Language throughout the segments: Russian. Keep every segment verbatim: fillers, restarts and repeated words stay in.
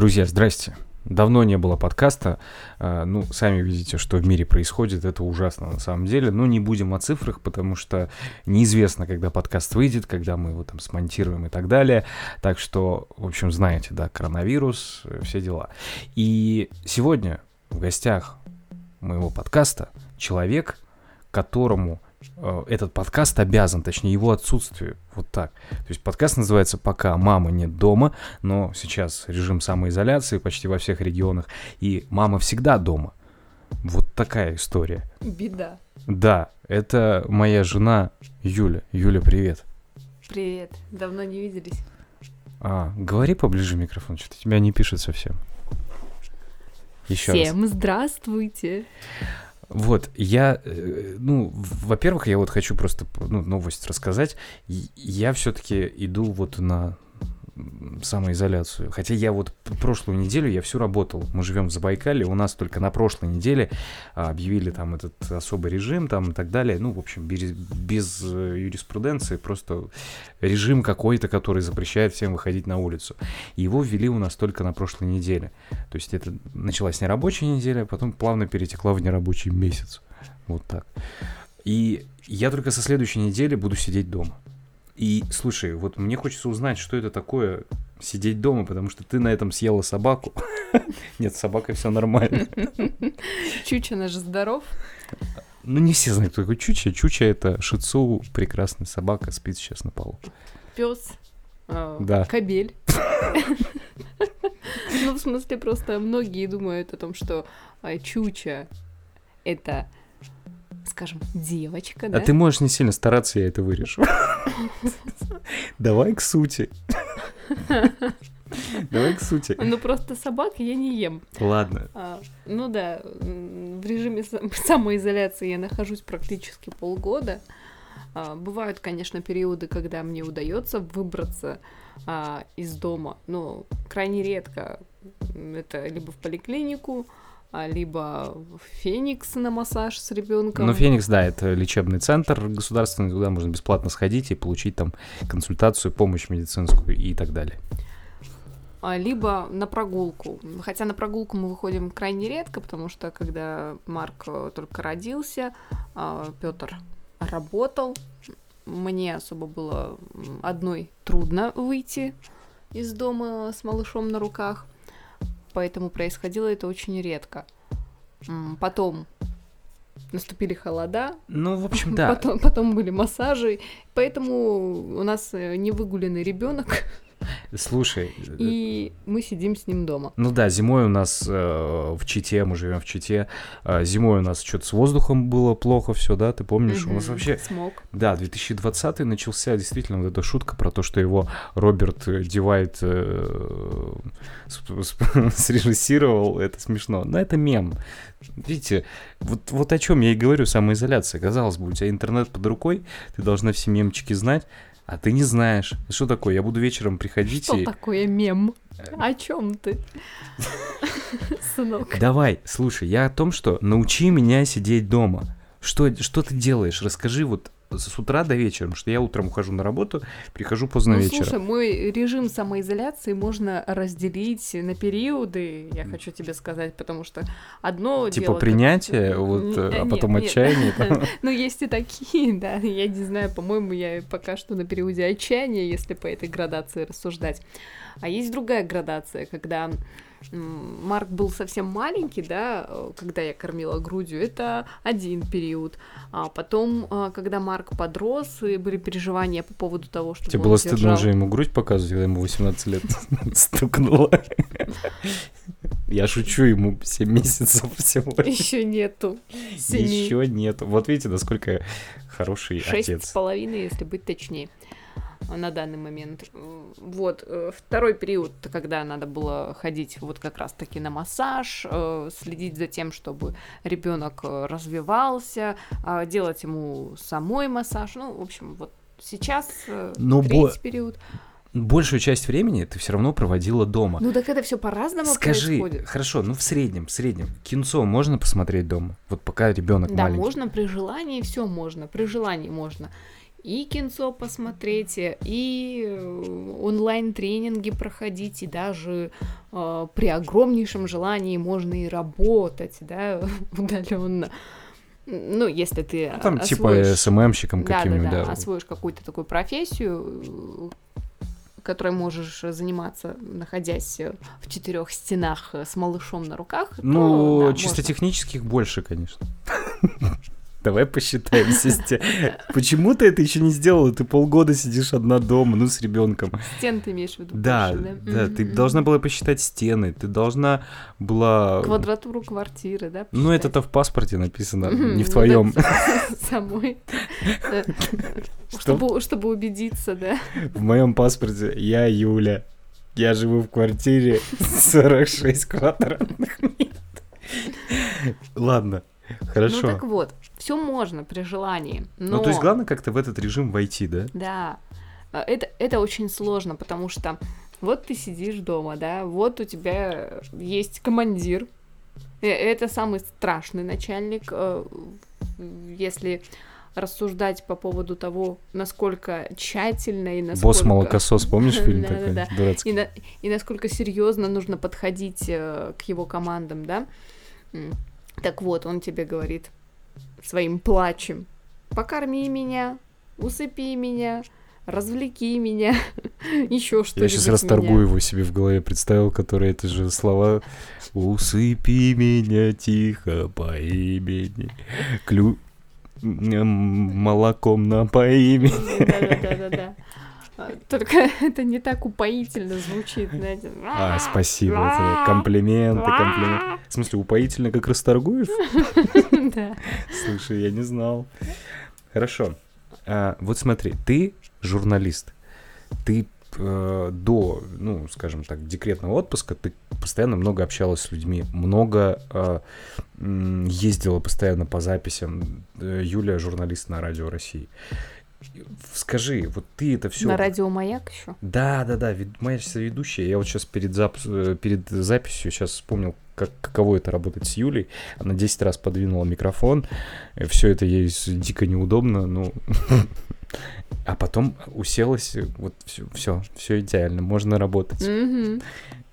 Друзья, здрасте. Давно не было подкаста. Ну, сами видите, что в мире происходит. Это ужасно на самом деле. Но не будем о цифрах, потому что неизвестно, когда подкаст выйдет, когда мы его там смонтируем и так далее. Так что, в общем, знаете, да, коронавирус, все дела. И сегодня в гостях моего подкаста человек, которому этот подкаст обязан, точнее, его отсутствию. Вот так. То есть подкаст называется «Пока мама нет дома», но сейчас режим самоизоляции почти во всех регионах, и мама всегда дома. Вот такая история. Беда. Да, это моя жена Юля. Юля, привет. Привет. Давно не виделись. А, говори поближе микрофон, что-то тебя не пишет совсем. Еще раз. Всем здравствуйте. Вот, я, ну, во-первых, я вот хочу просто ну, новость рассказать. Я все-таки иду вот на самоизоляцию. Хотя я вот прошлую неделю, я всю работал. Мы живем в Забайкалье, у нас только на прошлой неделе объявили там этот особый режим там и так далее. Ну, в общем, без, без юриспруденции, просто режим какой-то, который запрещает всем выходить на улицу. И его ввели у нас только на прошлой неделе. То есть это началась нерабочая неделя, потом плавно перетекла в нерабочий месяц. Вот так. И я только со следующей недели буду сидеть дома. И, слушай, вот мне хочется узнать, что это такое сидеть дома, потому что ты на этом съела собаку. Нет, с собакой все нормально. Чуча, она же здоров. Ну, не все знают, кто такой Чуча. Чуча — это шицу, прекрасная собака, спит сейчас на полу. Пёс, кобель. Ну, в смысле, просто многие думают о том, что Чуча — это... скажем, девочка, а да? А ты можешь не сильно стараться, я это вырежу. Давай к сути. Давай к сути. Ну, просто собак я не ем. Ладно. А, ну да, в режиме самоизоляции я нахожусь практически полгода. А, бывают, конечно, периоды, когда мне удается выбраться а, из дома, но крайне редко. Это либо в поликлинику, либо Феникс на массаж с ребенком. Ну, Феникс, да, это лечебный центр государственный, туда можно бесплатно сходить и получить там консультацию, помощь медицинскую и так далее. Либо на прогулку. Хотя на прогулку мы выходим крайне редко, потому что когда Марк только родился, Петр работал, мне особо было одной трудно выйти из дома с малышом на руках. Поэтому происходило это очень редко. Потом наступили холода. Ну, в общем, да. Потом, потом были массажи. Поэтому у нас невыгуленный ребенок. Слушай. И мы сидим с ним дома. Ну да, зимой у нас э, в Чите, мы живем в Чите. Э, зимой у нас что-то с воздухом было плохо, все, да, ты помнишь? Mm-hmm. У нас вообще... Смог. Да, две тысячи двадцатый начался действительно вот эта шутка про то, что его Роберт Дивайт э, срежиссировал. Это смешно. Но это мем. Видите, вот, вот о чем я и говорю, самоизоляция. Казалось бы, у тебя интернет под рукой, ты должна все мемчики знать. А ты не знаешь. Что такое? Я буду вечером приходить что и... Что такое мем? О чем ты, сынок? Давай, слушай, я о том, что научи меня сидеть дома. Что, что ты делаешь? Расскажи вот с утра до вечера, что я утром ухожу на работу, прихожу поздно ну, вечером. Слушай, мой режим самоизоляции можно разделить на периоды, я хочу тебе сказать, потому что одно типа дело... Типа принятие, как... вот, а нет, потом нет. Отчаяние. Там. Ну, есть и такие, да, я не знаю, по-моему, я пока что на периоде отчаяния, если по этой градации рассуждать. А есть другая градация, когда... Марк был совсем маленький, да, когда я кормила грудью, это один период. А потом, когда Марк подрос, и были переживания по поводу того, что он держал... Тебе было стыдно уже ему грудь показывать, когда ему восемнадцать лет стукнуло? Я шучу, ему семь месяцев всего. Еще нету. Еще нету. Вот видите, насколько хороший отец. Шесть с половиной, если быть точнее. На данный момент. Вот. Второй период, когда надо было ходить вот как раз-таки на массаж, следить за тем, чтобы ребенок развивался, делать ему самой массаж. Ну, в общем, вот сейчас Но третий бо... период. Большую часть времени ты все равно проводила дома. Ну, так это все по-разному Скажи, происходит. Скажи, хорошо, ну в среднем, в среднем, кинцо можно посмотреть дома? Вот пока ребенок да, маленький. Да, можно, при желании все можно, при желании можно. и кинцо посмотрите, и онлайн-тренинги проходить, и даже э, при огромнейшем желании можно и работать, да, удаленно. Ну, если ты там освоишь... типа эс эм эм-щиком каким-нибудь, да, да, да, да, освоишь какую-то такую профессию, которой можешь заниматься, находясь в четырех стенах с малышом на руках. Ну, то, да, чисто можно. Технических больше, конечно. Давай посчитаем, Сестя. Почему ты это еще не сделала? Ты полгода сидишь одна дома, ну, с ребенком. Стен ты имеешь в виду? Да, больше, да, да. Mm-hmm. Ты должна была посчитать стены, ты должна была... Квадратуру квартиры, да? Посчитать? Ну, это-то в паспорте написано, mm-hmm. не в твоем. Самой. Чтобы убедиться, да. В моем паспорте я Юля. Я живу в квартире сорок шесть квадратных метров. Ладно. Хорошо. Ну так вот, все можно при желании. Но... Ну, то есть главное как-то в этот режим войти, да? Да. Это, это очень сложно, потому что вот ты сидишь дома, да, вот у тебя есть командир. Это самый страшный начальник, если рассуждать по поводу того, насколько тщательно и насколько... Босс-молокосос, помнишь фильм такой дурацкий? И насколько серьезно нужно подходить к его командам, да? Так вот, он тебе говорит своим плачем: покорми меня, усыпи меня, развлеки меня, еще что-нибудь. Я сейчас расторгую его себе в голове, представил, которые это же слова: усыпи меня тихо по имени, клю... молоком напои меня. Да-да-да-да. Только это не так упоительно звучит, знаете. А, спасибо тебе. Комплименты, комплименты. В смысле, упоительно, как Расторгуев? Да. Слушай, я не знал. Хорошо. Вот смотри, ты журналист. Ты до, ну, скажем так, декретного отпуска ты постоянно много общалась с людьми, много ездила постоянно по записям. Юлия — журналист на Радио России. Скажи, вот ты это все... На Радио Маяк еще? Да, да, да, моя ведущая. Я вот сейчас перед, зап... перед записью сейчас вспомнил, как, каково это работать с Юлей. Она десять раз подвинула микрофон. Все это ей дико неудобно, ну... А потом уселась, вот все, все, все идеально, можно работать. Mm-hmm.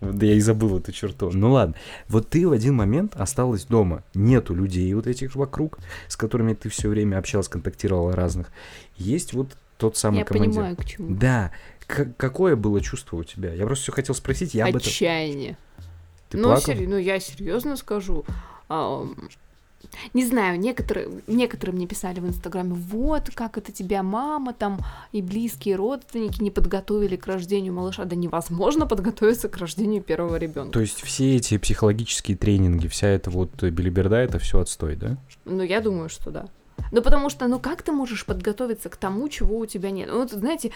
Да я и забыл эту черту. Ну ладно, вот ты в один момент осталась дома, нету людей вот этих вокруг, с которыми ты все время общалась, контактировала разных. Есть вот тот самый я командир. Я понимаю, к чему. Да, К- какое было чувство у тебя? Я просто все хотел спросить, я об Отчаяние. Этом... Ну, Отчаяние. Сер... Ну, я серьезно скажу... Не знаю, некоторые, некоторые мне писали в Инстаграме: вот, как это тебя мама там и близкие родственники не подготовили к рождению малыша. Да невозможно подготовиться к рождению первого ребенка. То есть все эти психологические тренинги, вся эта вот белиберда, это все отстой, да? Ну, я думаю, что да. Ну, потому что, ну, как ты можешь подготовиться к тому, чего у тебя нет? Ну, вот, знаете...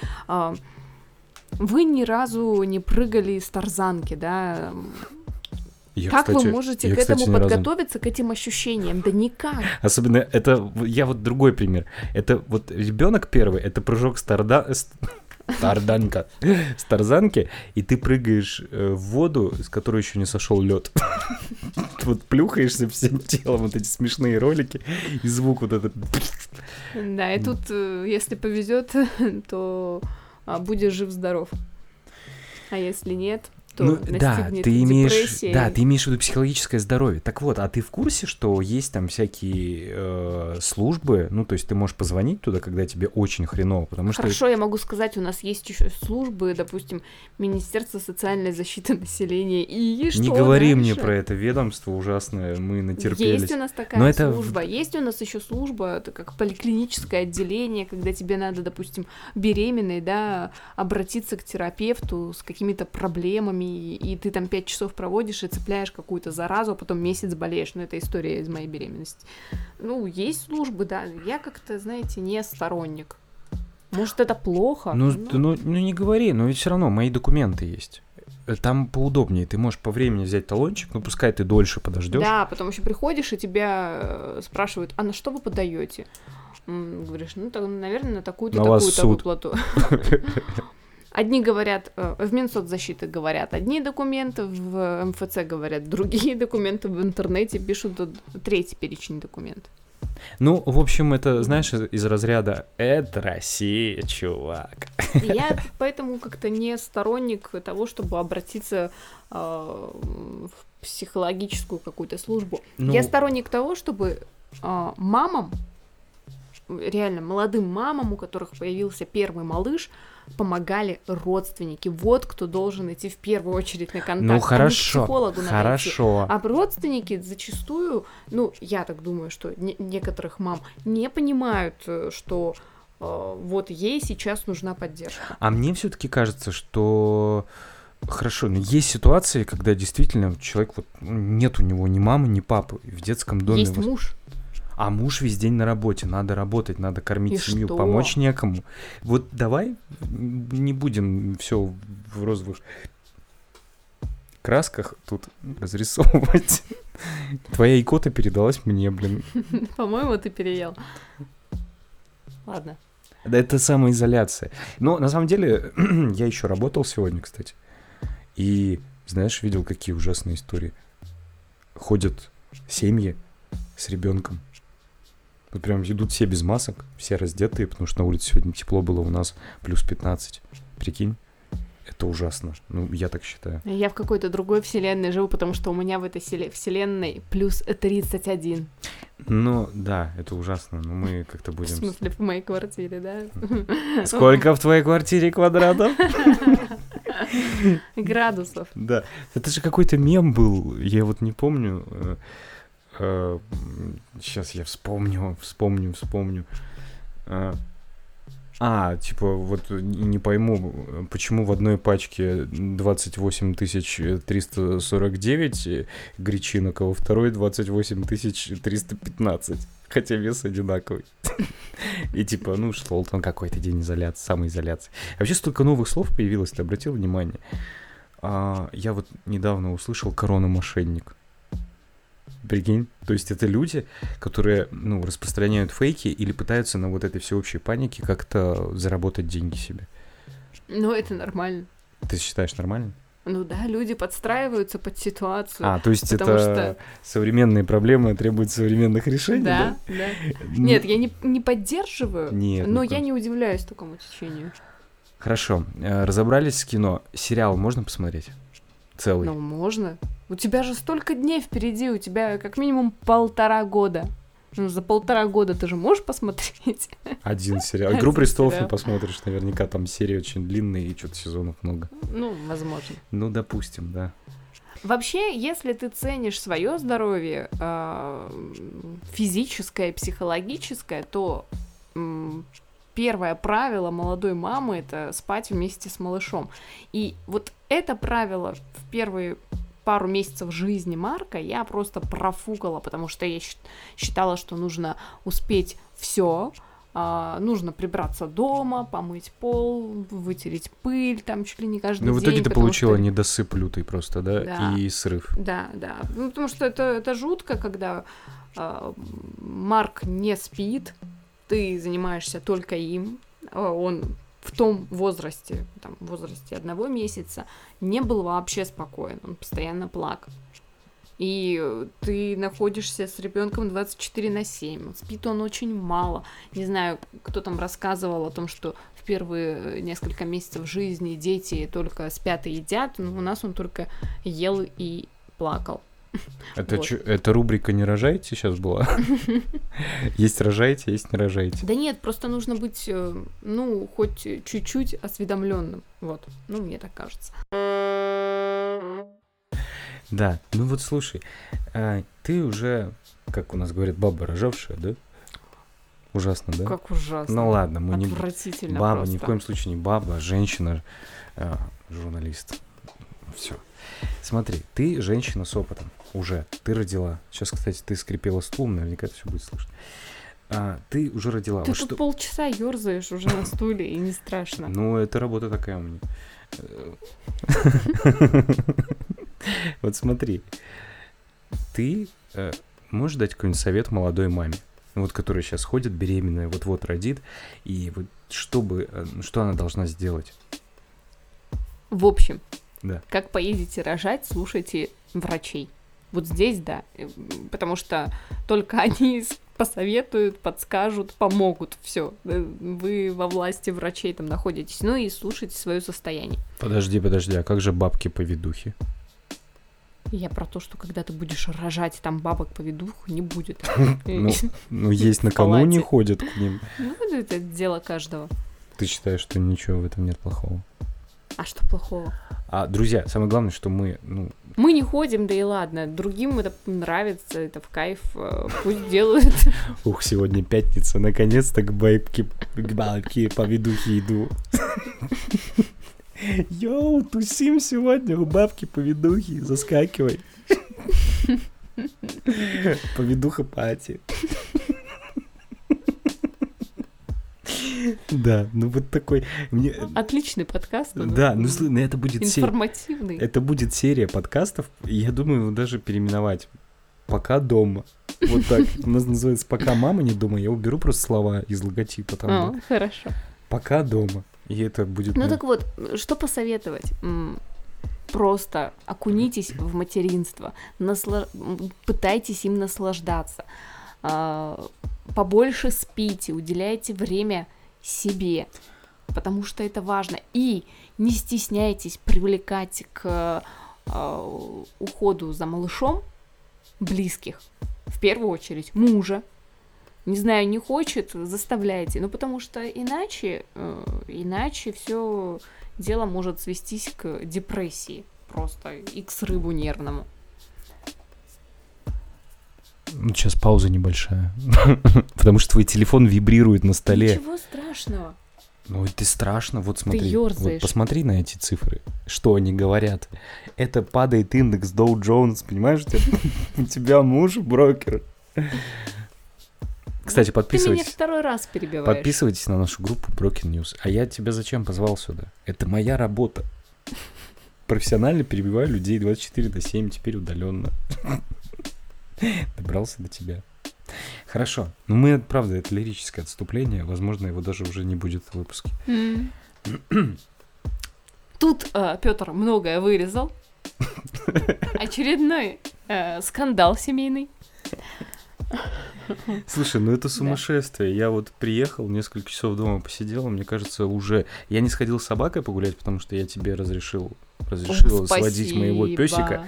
Вы ни разу не прыгали с тарзанки, да... Я, как кстати, вы можете я, к кстати, этому подготовиться, разум... к этим ощущениям? Да никак. Особенно это... Я вот другой пример. Это вот ребенок первый, это прыжок с тарда... тарданка. С тарзанки, и ты прыгаешь в воду, с которой еще не сошел лед. Вот плюхаешься всем телом, вот эти смешные ролики, и звук вот этот... Да, и тут, если повезет, то будешь жив-здоров. А если нет... Ну, да, ты имеешь, да, ты имеешь в виду психологическое здоровье. Так вот, а ты в курсе, что есть там всякие э, службы? Ну, то есть ты можешь позвонить туда, когда тебе очень хреново, потому что... Хорошо, я могу сказать, у нас есть еще службы, допустим, Министерство социальной защиты населения. И что? Не говори дальше мне про это ведомство ужасное, мы натерпелись. Есть у нас такая Но служба, это... есть у нас еще служба, это как поликлиническое отделение, когда тебе надо, допустим, беременной, да, обратиться к терапевту с какими-то проблемами. И, и ты там пять часов проводишь и цепляешь какую-то заразу, а потом месяц болеешь. Ну, это история из моей беременности. Ну, есть службы, да. Я как-то, знаете, не сторонник. Может, это плохо? Ну, но... ну, ну не говори, но ведь все равно мои документы есть. Там поудобнее, ты можешь по времени взять талончик, ну, пускай ты дольше подождешь. Да, потом еще приходишь, и тебя спрашивают: а на что вы подаете? Говоришь, ну, так, наверное, на такую-то, такую-то выплату. Одни говорят, в Минсоцзащиты говорят одни документы, в МФЦ говорят другие документы, в интернете пишут третий перечень документов. Ну, в общем, это, знаешь, из разряда «Это Россия, чувак». Я поэтому как-то не сторонник того, чтобы обратиться э, в психологическую какую-то службу. Ну... Я сторонник того, чтобы э, мамам, реально молодым мамам, у которых появился первый малыш, помогали родственники. Вот кто должен идти в первую очередь на контакт. Ну хорошо, а не к психологу хорошо. Найти. А родственники зачастую, ну я так думаю, что не- некоторых мам не понимают, что э, вот ей сейчас нужна поддержка. А мне все-таки кажется, что хорошо, но есть ситуации, когда действительно человек, вот нет у него ни мамы, ни папы в детском доме. Есть вот... муж. А муж весь день на работе, надо работать, надо кормить и семью, что? Помочь некому. Вот давай не будем все в розовых красках тут разрисовывать. Твоя икота передалась мне, блин. По-моему, ты переел. Ладно. Да это самоизоляция. Но на самом деле я еще работал сегодня, кстати. И, знаешь, видел, какие ужасные истории. Ходят семьи с ребенком. Вот прям идут все без масок, все раздетые, потому что на улице сегодня тепло было, у нас плюс пятнадцать. Прикинь, это ужасно. Ну, я так считаю. Я в какой-то другой вселенной живу, потому что у меня в этой вселенной плюс тридцать один. Ну, да, это ужасно, но мы как-то будем... В смысле, в моей квартире, да? Сколько в твоей квартире квадратов? Градусов. Да, это же какой-то мем был, я вот не помню... Сейчас я вспомню, вспомню, вспомню. А, типа, вот не пойму, почему в одной пачке двадцать восемь тысяч триста сорок девять гречинок, а во второй двадцать восемь тысяч триста пятнадцать, хотя вес одинаковый. И типа, ну, шел там какой-то день изоляции, самоизоляции. Вообще столько новых слов появилось, ты обратил внимание? Я вот недавно услышал «корона-мошенник». Прикинь, то есть это люди, которые, ну, распространяют фейки или пытаются на вот этой всеобщей панике как-то заработать деньги себе. Ну, это нормально. Ты считаешь нормально? Ну да, люди подстраиваются под ситуацию. А, то есть это что... современные проблемы требуют современных решений? Да, да. да. Нет, я не, не поддерживаю, Нет, но никто... я не удивляюсь такому течению. Хорошо, разобрались с кино. Сериал можно посмотреть? Целый. Ну, можно. У тебя же столько дней впереди, у тебя как минимум полтора года. Ну, за полтора года ты же можешь посмотреть? Один сериал. «Игру престолов» не посмотришь, наверняка там серии очень длинные и что-то сезонов много. Ну, возможно. Ну, допустим, да. Вообще, если ты ценишь свое здоровье, физическое и психологическое, то... Первое правило молодой мамы – это спать вместе с малышом. И вот это правило в первые пару месяцев жизни Марка я просто профукала, потому что я считала, что нужно успеть все, нужно прибраться дома, помыть пол, вытереть пыль, там чуть ли не каждый Но день. Ну, в итоге ты получила что... недосып лютый просто, да? да? И срыв. Да, да. Ну, потому что это, это жутко, когда э, Марк не спит, ты занимаешься только им, он в том возрасте, там, в возрасте одного месяца, не был вообще спокоен, он постоянно плакал. И ты находишься с ребенком двадцать четыре на семь, спит он очень мало. Не знаю, кто там рассказывал о том, что в первые несколько месяцев жизни дети только спят и едят, но у нас он только ел и плакал. Это, вот. чё, это рубрика «Не рожайте» сейчас была? Есть рожайте, есть не рожайте. Да нет, просто нужно быть, ну, хоть чуть-чуть осведомленным. Вот, ну, мне так кажется. Да, ну вот слушай, ты уже, как у нас говорят, баба рожавшая, да? Ужасно, да? Как ужасно. Ну ладно, мы не... Отвратительно просто. Баба, ни в коем случае не баба, а женщина, журналист. Все. Смотри, ты женщина с опытом уже, ты родила. Сейчас, кстати, ты скрипела стулом, наверняка это все будет слышно. А, ты уже родила. Ты вот тут что... полчаса ерзаешь уже на стуле, и не страшно. Ну, это работа такая у меня. Вот смотри, ты можешь дать какой-нибудь совет молодой маме, вот которая сейчас ходит беременная, вот-вот родит, и вот что бы, что она должна сделать? В общем... Да. Как поедете рожать, слушайте врачей. Вот здесь, да, потому что только они посоветуют, подскажут, помогут. Все, вы во власти врачей там находитесь. Ну и слушайте свое состояние. Подожди, подожди, а как же бабки-повидухи? Я про то, что когда ты будешь рожать, там бабок-повидуху не будет. Ну, есть накануне ходят к ним. Ну, это дело каждого. Ты считаешь, что ничего в этом нет плохого? А что плохого? А, друзья, самое главное, что мы... Ну... Мы не ходим, да и ладно. Другим это нравится, это в кайф. Пусть делают. Ух, сегодня пятница. Наконец-то к бабке-повидухе иду. Йоу, тусим сегодня у бабки-повидухи. Заскакивай. Повидуха-пати. Да, ну вот такой... Мне... Отличный подкаст. Он, да, ну это будет... Информативный. Сер... Это будет серия подкастов, я думаю, его даже переименовать. «Пока дома». Вот так. У нас называется «Пока мама не дома». Я уберу просто слова из логотипа. А, хорошо. «Пока дома». И это будет... Ну так вот, что посоветовать? Просто окунитесь в материнство. Пытайтесь им наслаждаться. Побольше спите, уделяйте время себе, потому что это важно. И не стесняйтесь привлекать к э, уходу за малышом близких, в первую очередь мужа. Не знаю, не хочет, заставляйте. Ну, потому что иначе, э, иначе все дело может свестись к депрессии просто и к срыву нервному. Сейчас пауза небольшая, потому что твой телефон вибрирует на столе. Ничего страшного. Ну это страшно, вот смотри. Ты ёрзаешь. Вот посмотри на эти цифры, что они говорят. Это падает индекс Dow Jones, понимаешь? У тебя муж брокер. Кстати, подписывайтесь. Ты меня второй раз перебиваешь. Подписывайтесь на нашу группу Broken News. А я тебя зачем позвал сюда? Это моя работа. Профессионально перебиваю людей двадцать четыре на семь, теперь удаленно. Добрался до тебя. Хорошо. Ну, мы, правда, это лирическое отступление. Возможно, его даже уже не будет в выпуске. Mm. Тут э, Петр многое вырезал. Очередной э, скандал семейный. Слушай, ну это сумасшествие. Да. Я вот приехал, несколько часов дома посидел. Мне кажется, уже... Я не сходил с собакой погулять, потому что я тебе разрешил, разрешила О, сводить моего пёсика,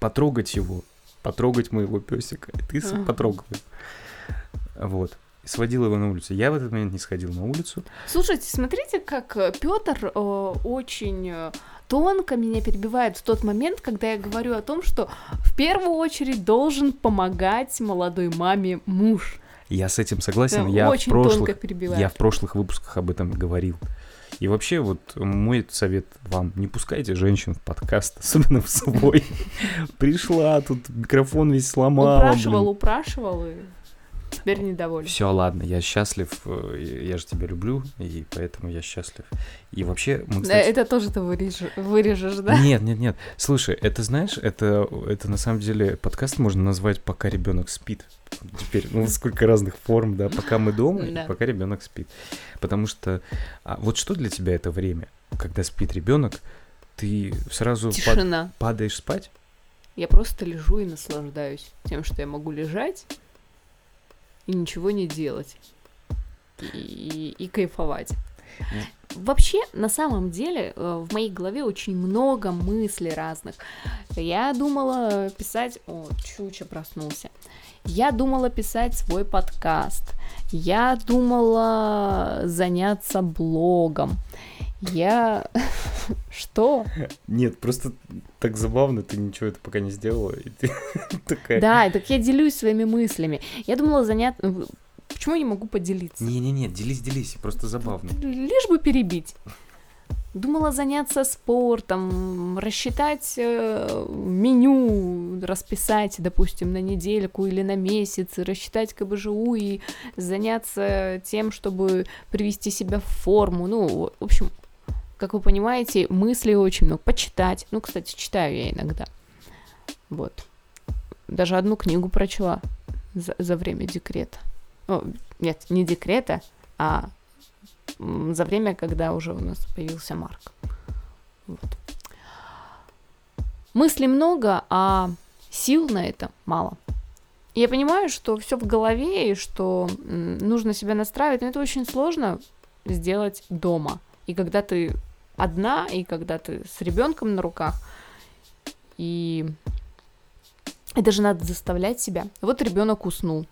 потрогать его. Потрогать моего пёсика. Ты uh-huh. потрогал. Вот. Сводил его на улицу. Я в этот момент не сходил на улицу. Слушайте, смотрите, как Пётр э, очень тонко меня перебивает в тот момент, когда я говорю о том, что в первую очередь должен помогать молодой маме муж. Я с этим согласен. Да, я, очень в прошлых, тонко перебивает. Я в прошлых выпусках об этом говорил. И вообще, вот мой совет вам, не пускайте женщин в подкаст, особенно в свой. Пришла, тут микрофон весь сломала. Упрашивал, блин. упрашивал, и теперь недоволен. Все, ладно, я счастлив, я же тебя люблю, и поэтому я счастлив. И вообще... Мы, кстати... Это тоже ты вырежешь, вырежешь, да? Нет, нет, нет. Слушай, это, знаешь, это, это на самом деле подкаст можно назвать «Пока ребенок спит». Теперь, ну, сколько разных форм, да, пока мы дома, да. И пока ребенок спит. Потому что, а вот что для тебя это время, когда спит ребенок, ты сразу пад, падаешь спать? Я просто лежу и наслаждаюсь тем, что я могу лежать и ничего не делать, и, и, и кайфовать. Вообще, на самом деле, в моей голове очень много мыслей разных. Я думала писать... О, Чуча проснулся. Я думала писать свой подкаст. Я думала заняться блогом. Я... Что? Нет, просто так забавно, ты ничего это пока не сделала. И ты такая... Да, так я делюсь своими мыслями. Я думала заняться... Почему я не могу поделиться? Не-не-не, делись-делись, просто забавно. Лишь бы перебить. Думала заняться спортом, рассчитать э, меню, расписать, допустим, на недельку или на месяц, рассчитать ка бэ жэ у и заняться тем, чтобы привести себя в форму. Ну, в общем, как вы понимаете, мыслей очень много. Почитать. Ну, кстати, читаю я иногда. Вот. Даже одну книгу прочла за, за время декрета. О, нет, не декрета, а... за время, когда уже у нас появился Марк. Вот. Мыслей много, а сил на это мало. Я понимаю, что все в голове и что нужно себя настраивать, но это очень сложно сделать дома. И когда ты одна, и когда ты с ребенком на руках, и это же надо заставлять себя. Вот ребенок уснул.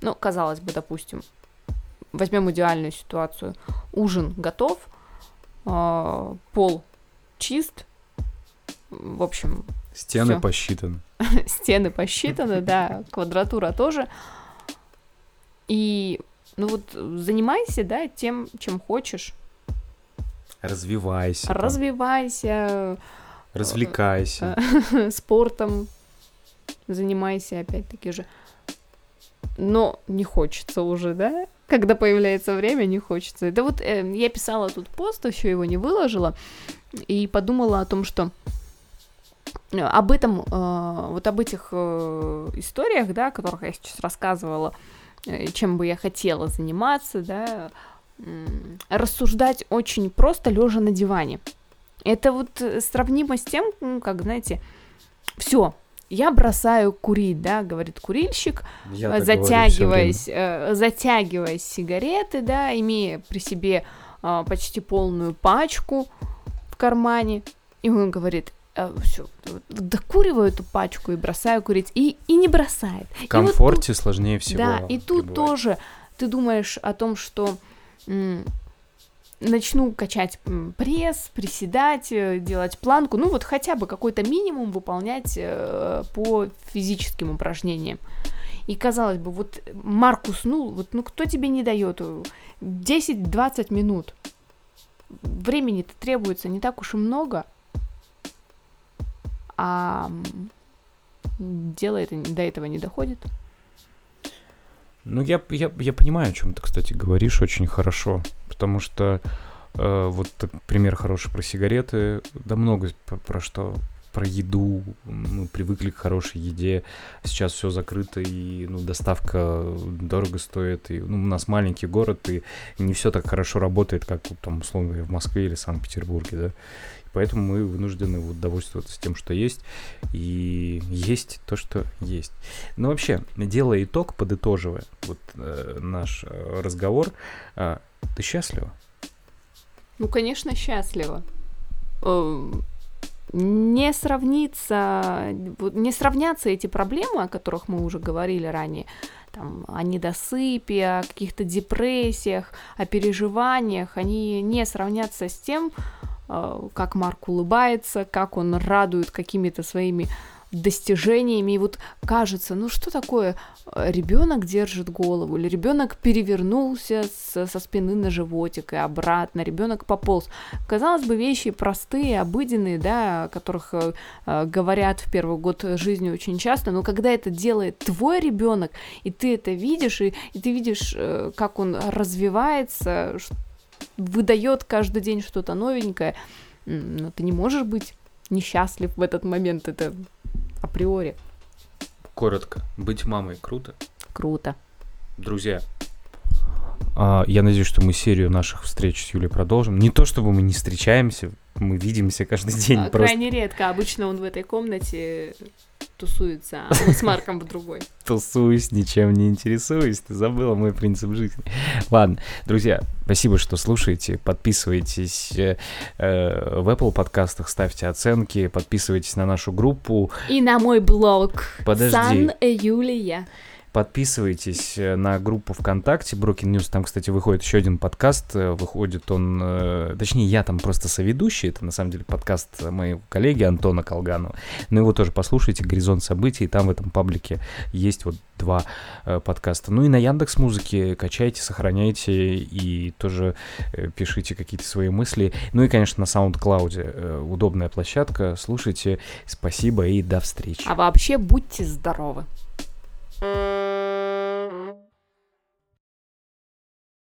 Ну, казалось бы, допустим, возьмем идеальную ситуацию. Ужин готов, пол чист, в общем... Стены всё. Посчитаны. Стены посчитаны, да, квадратура тоже. И, ну вот, занимайся, да, тем, чем хочешь. Развивайся. Развивайся. Развлекайся. Спортом занимайся, опять-таки же. Но не хочется уже, да? Когда появляется время, не хочется. Да вот э, я писала тут пост, еще его не выложила, и подумала о том, что об этом, э, вот об этих э, историях, да, о которых я сейчас рассказывала, э, чем бы я хотела заниматься, да, э, рассуждать очень просто, лежа на диване. Это вот сравнимо с тем, как, знаете, все. Я бросаю курить, да, говорит курильщик, я затягиваясь, э, затягиваясь сигареты, да, имея при себе э, почти полную пачку в кармане, и он говорит, э, все, докуриваю эту пачку и бросаю курить, и, и не бросает. В комфорте и вот тут, сложнее всего. Да, и тут прибывать. Тоже ты думаешь о том, что м- начну качать пресс, приседать, делать планку, ну вот хотя бы какой-то минимум выполнять э, по физическим упражнениям. И казалось бы, вот Марк уснул, вот, ну кто тебе не дает десять-двадцать минут? Времени-то требуется не так уж и много, а дело это, до этого не доходит. Ну, я, я, я понимаю, о чем ты, кстати, говоришь очень хорошо, потому что э, вот пример хороший про сигареты, да много про, про что, про еду, мы привыкли к хорошей еде, сейчас все закрыто, и ну, доставка дорого стоит, и ну, у нас маленький город, и не все так хорошо работает, как там, условно, в Москве или Санкт-Петербурге, да. Поэтому мы вынуждены вот довольствоваться тем, что есть, и есть то, что есть. Но вообще, делая итог, подытоживая вот э, наш э, разговор, э, ты счастлива? Ну, конечно, счастлива. Не сравнится, не сравнятся эти проблемы, о которых мы уже говорили ранее, там, о недосыпе, о каких-то депрессиях, о переживаниях, они не сравнятся с тем, как Марк улыбается, как он радует какими-то своими достижениями. И вот кажется, ну что такое, ребенок держит голову, или ребенок перевернулся с, со спины на животик и обратно, ребенок пополз. Казалось бы, вещи простые, обыденные, да, о которых э, говорят в первый год жизни очень часто, но когда это делает твой ребенок, и ты это видишь, и, и ты видишь, э, как он развивается, выдает каждый день что-то новенькое, но ты не можешь быть несчастлив в этот момент, это априори. Коротко, быть мамой круто? Круто. Друзья, я надеюсь, что мы серию наших встреч с Юлей продолжим. Не то чтобы мы не встречаемся, мы видимся каждый день. А, просто... Крайне редко, обычно он в этой комнате тусуется, а мы с Марком в другой. Тусуюсь, ничем не интересуюсь, ты забыла мой принцип жизни. Ладно, друзья, спасибо, что слушаете, подписывайтесь э, в Apple подкастах, ставьте оценки, подписывайтесь на нашу группу. И на мой блог. Подожди. Сан Юлия. Подписывайтесь на группу ВКонтакте, Broken News, там, кстати, выходит еще один подкаст, выходит он, точнее, я там просто соведущий, это, на самом деле, подкаст моего коллеги Антона Колганова, но его тоже послушайте, «Горизонт событий», там в этом паблике есть вот два подкаста. Ну и на Яндекс.Музыке качайте, сохраняйте и тоже пишите какие-то свои мысли. Ну и, конечно, на SoundCloud удобная площадка, слушайте, спасибо и до встречи. А вообще будьте здоровы!